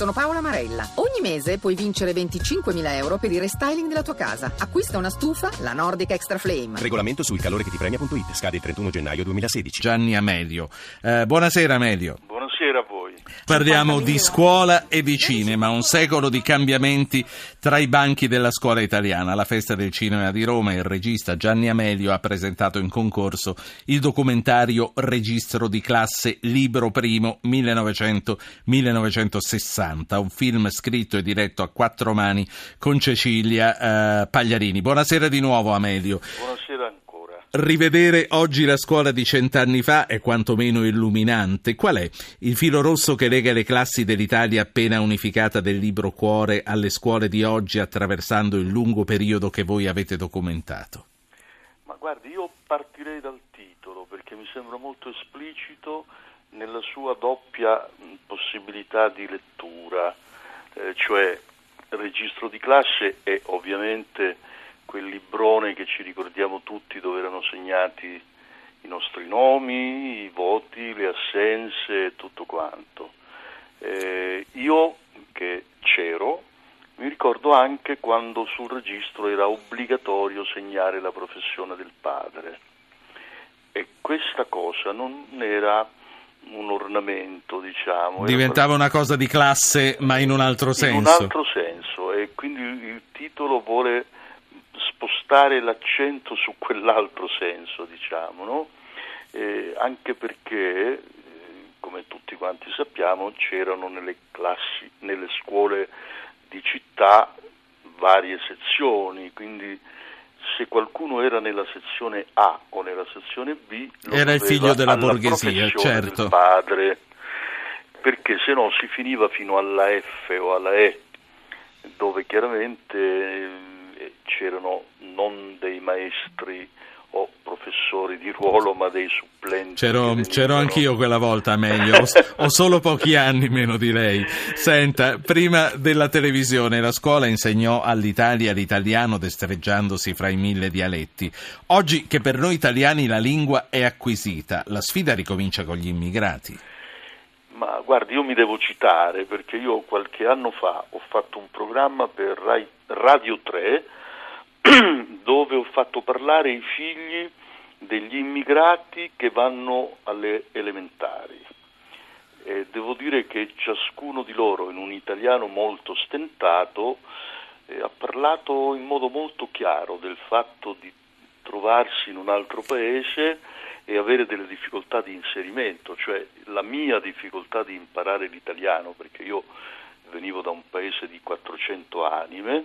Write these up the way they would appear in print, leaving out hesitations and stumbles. Sono Paola Marella. Ogni mese puoi vincere 25.000 euro per il restyling della tua casa. Acquista una stufa, la Nordica Extra Flame. Regolamento sul calore che ti premia.it. Scade il 31 gennaio 2016. Gianni Amelio. Buonasera Amelio. Buonasera a voi. Parliamo di scuola e di cinema, un secolo di cambiamenti tra i banchi della scuola italiana. Alla Festa del Cinema di Roma il regista Gianni Amelio ha presentato in concorso il documentario Registro di classe Libro Primo 1900-1960, un film scritto e diretto a quattro mani con Cecilia Pagliarini. Buonasera di nuovo Amelio. Buonasera. Rivedere oggi la scuola di 100 anni fa è quantomeno illuminante. Qual è il filo rosso che lega le classi dell'Italia appena unificata del libro Cuore alle scuole di oggi, attraversando il lungo periodo che voi avete documentato? Ma guardi, io partirei dal titolo, perché mi sembra molto esplicito nella sua doppia possibilità di lettura, cioè il registro di classe è ovviamente quel librone che ci ricordiamo tutti, dove erano segnati i nostri nomi, i voti, le assenze e tutto quanto. Io, che c'ero, mi ricordo anche quando sul registro era obbligatorio segnare la professione del padre, e questa cosa non era un ornamento, diciamo. Diventava una cosa di classe, ma in un altro senso. In un altro senso, e quindi il titolo vuole spostare l'accento su quell'altro senso, diciamo, no? Anche perché, come tutti quanti sappiamo, c'erano nelle scuole di città varie sezioni, quindi se qualcuno era nella sezione A o nella sezione B era il figlio della borghesia, certo, del padre, perché se no si finiva fino alla F o alla E, dove chiaramente c'erano non dei maestri o professori di ruolo, ma dei supplenti. C'ero anch'io quella volta, meglio, ho solo pochi anni meno di lei. Senta, prima della televisione la scuola insegnò all'Italia l'italiano destreggiandosi fra i 1000 dialetti. Oggi che per noi italiani la lingua è acquisita, la sfida ricomincia con gli immigrati. Ma guardi, io mi devo citare, perché io qualche anno fa ho fatto un programma per Radio 3 dove ho fatto parlare i figli degli immigrati che vanno alle elementari, e devo dire che ciascuno di loro, in un italiano molto stentato, ha parlato in modo molto chiaro del fatto di trovarsi in un altro paese e avere delle difficoltà di inserimento, cioè la mia difficoltà di imparare l'italiano, perché io venivo da un paese di 400 anime,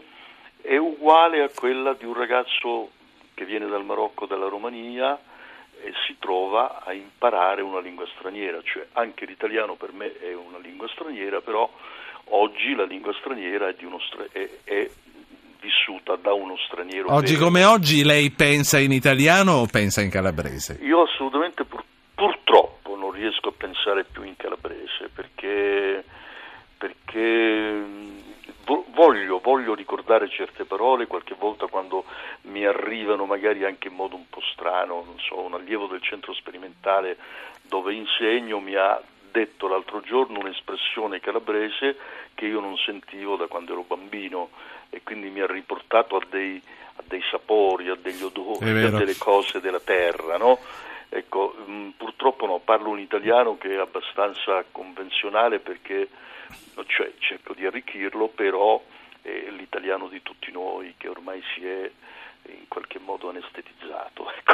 è uguale a quella di un ragazzo che viene dal Marocco, dalla Romania, e si trova a imparare una lingua straniera. Cioè anche l'italiano per me è una lingua straniera, però oggi la lingua straniera è vissuta da uno straniero. Oggi vero. Come oggi lei pensa in italiano o pensa in calabrese? Io assolutamente purtroppo non riesco a pensare più in calabrese, perché voglio ricordare certe parole, qualche volta quando mi arrivano magari anche in modo un po' strano. Non so, un allievo del centro sperimentale dove insegno mi ha detto l'altro giorno un'espressione calabrese che io non sentivo da quando ero bambino, e quindi mi ha riportato a dei sapori, a degli odori, a delle cose della terra, no? Ecco, purtroppo no, parlo un italiano che è abbastanza convenzionale, perché cioè cerco di arricchirlo, però è l'italiano di tutti noi che ormai si è in qualche modo anestetizzato, ecco.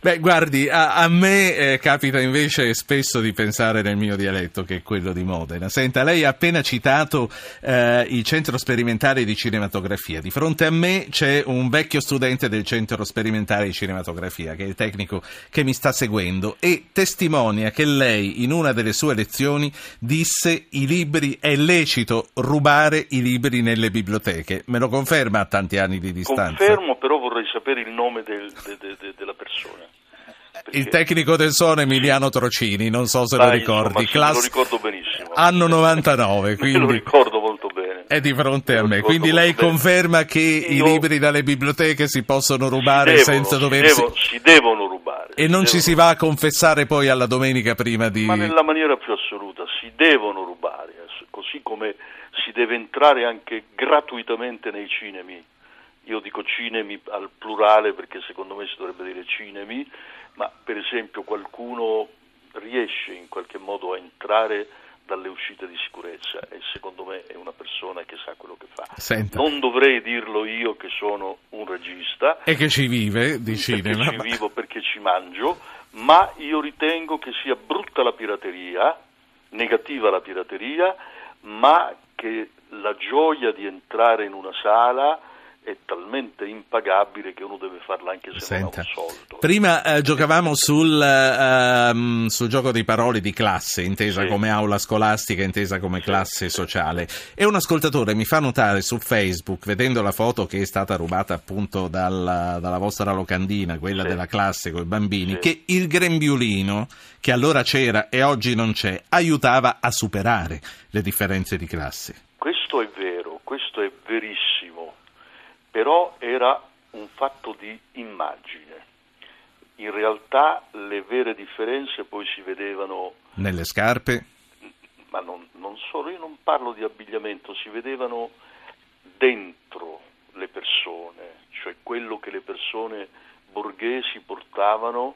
Beh, guardi, a me capita invece spesso di pensare nel mio dialetto, che è quello di Modena. Senta, lei ha appena citato il Centro Sperimentale di Cinematografia. Di fronte a me c'è un vecchio studente del Centro Sperimentale di Cinematografia, che è il tecnico che mi sta seguendo, e testimonia che lei in una delle sue lezioni disse: "I libri, è lecito rubare i libri nelle biblioteche". Me lo conferma a tanti anni di distanza? Confermo, però vorrei sapere il nome della persona. Perché il tecnico del suono Emiliano Trocini, non so se lo ricordi. Lo ricordo benissimo. Anno 99, quindi lo ricordo molto bene. È di fronte a me, quindi lei conferma che i libri dalle biblioteche si possono rubare senza doversi... Si devono rubare. E non ci si va a confessare poi alla domenica prima di... Ma nella maniera più assoluta, si devono rubare, così così come si deve entrare anche gratuitamente nei cinemi. Io dico cinemi al plurale perché secondo me si dovrebbe dire cinemi, ma per esempio qualcuno riesce in qualche modo a entrare dalle uscite di sicurezza e secondo me è una persona che sa quello che fa. Senta. Non dovrei dirlo io che sono un regista e che ci vive di cinema, perché ci vivo, perché ci mangio, ma io ritengo che sia brutta la pirateria, negativa la pirateria, ma che la gioia di entrare in una sala è talmente impagabile che uno deve farla anche se Senta. Non ha un soldo. Prima giocavamo sul gioco di parole di classe, intesa come aula scolastica, intesa come classe sociale, e un ascoltatore mi fa notare su Facebook, vedendo la foto che è stata rubata appunto dalla vostra locandina, quella della classe con i bambini, che il grembiulino, che allora c'era e oggi non c'è, aiutava a superare le differenze di classe. Questo è vero, questo è verissimo. Però era un fatto di immagine. In realtà le vere differenze poi si vedevano... Nelle scarpe? Ma non solo, io non parlo di abbigliamento, si vedevano dentro le persone, cioè quello che le persone borghesi portavano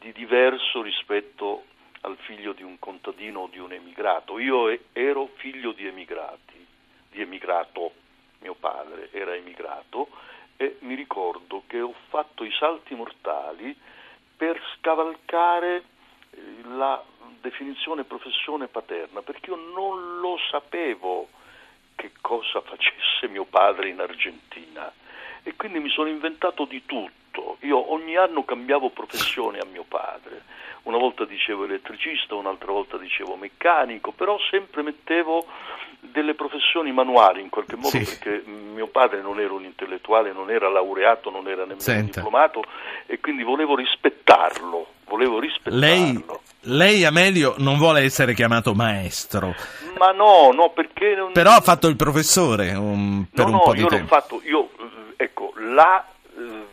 di diverso rispetto al figlio di un contadino o di un emigrato. Io ero figlio di emigrati, di emigrato. Mio padre era emigrato e mi ricordo che ho fatto i salti mortali per scavalcare la definizione professione paterna, perché io non lo sapevo che cosa facesse mio padre in Argentina e quindi mi sono inventato di tutto. Io ogni anno cambiavo professione a mio padre, una volta dicevo elettricista, un'altra volta dicevo meccanico, però sempre mettevo delle professioni manuali in qualche modo, perché mio padre non era un intellettuale, non era laureato, non era nemmeno diplomato e quindi volevo rispettarlo, Lei Amelio non vuole essere chiamato maestro. Ma no, perché non... Però ha fatto il professore per un po' di tempo.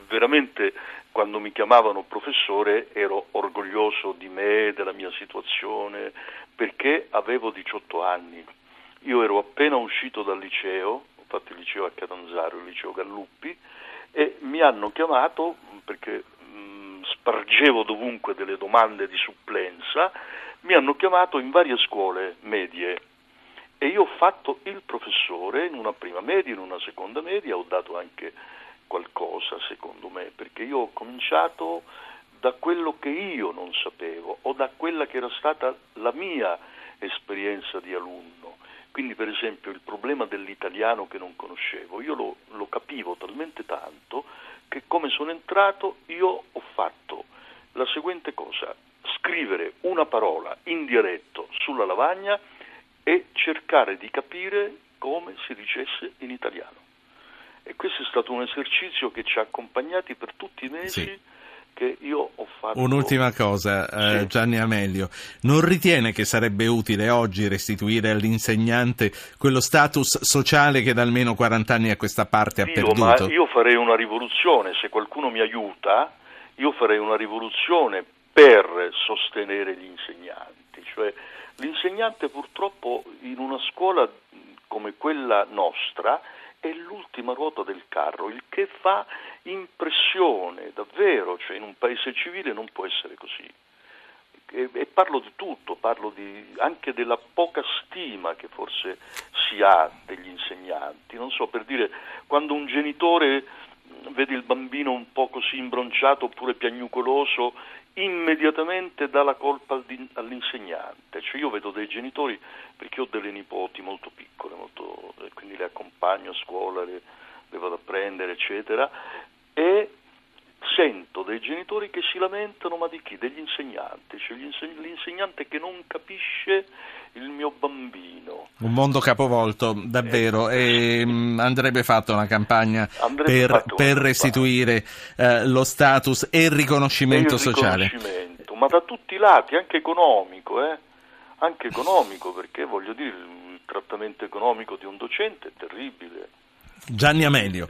Veramente quando mi chiamavano professore ero orgoglioso di me, della mia situazione, perché avevo 18 anni. Io ero appena uscito dal liceo, ho fatto il liceo a Catanzaro, il liceo Galluppi, e mi hanno chiamato perché spargevo dovunque delle domande di supplenza, mi hanno chiamato in varie scuole medie e io ho fatto il professore in una prima media, in una seconda media, ho dato anche qualcosa secondo me, perché io ho cominciato da quello che io non sapevo o da quella che era stata la mia esperienza di alunno. Quindi per esempio il problema dell'italiano che non conoscevo, io lo capivo talmente tanto che come sono entrato io ho fatto la seguente cosa: scrivere una parola in dialetto sulla lavagna e cercare di capire come si dicesse in italiano. E questo è stato un esercizio che ci ha accompagnati per tutti i mesi che io ho fatto. Un'ultima cosa, Gianni Amelio. Non ritiene che sarebbe utile oggi restituire all'insegnante quello status sociale che da almeno 40 anni a questa parte ha perduto? Ma io farei una rivoluzione, se qualcuno mi aiuta, io farei una rivoluzione per sostenere gli insegnanti. Cioè, l'insegnante purtroppo in una scuola come quella nostra è l'ultima ruota del carro, il che fa impressione davvero, cioè in un paese civile non può essere così. E parlo di tutto, anche della poca stima che forse si ha degli insegnanti. Non so, per dire, quando un genitore vede il bambino un po' così imbronciato oppure piagnucoloso, immediatamente dà la colpa all'insegnante. Cioè io vedo dei genitori, perché ho delle nipoti molto piccole, quindi le accompagno a scuola, le vado a prendere eccetera, e sento dei genitori che si lamentano, ma di chi? Degli insegnanti, cioè l'insegnante che non capisce il mio bambino. Un mondo capovolto davvero, e andrebbe fatta una campagna per restituire lo status e il riconoscimento sociale. Ma da tutti i lati, anche economico, perché voglio dire, il trattamento economico di un docente è terribile. Gianni Amelio,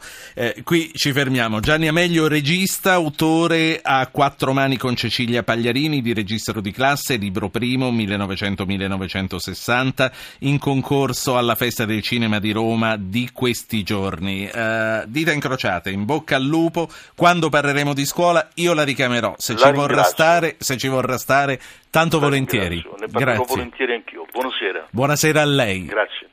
qui ci fermiamo. Gianni Amelio, regista, autore a quattro mani con Cecilia Pagliarini di Registro di classe Libro Primo 1900-1960, in concorso alla Festa del Cinema di Roma di questi giorni. Dita incrociate, in bocca al lupo. Quando parleremo di scuola io la richiamerò, se ci vorrà stare, tanto volentieri. Ne parlo volentieri anch'io. Buonasera. Buonasera a lei. Grazie.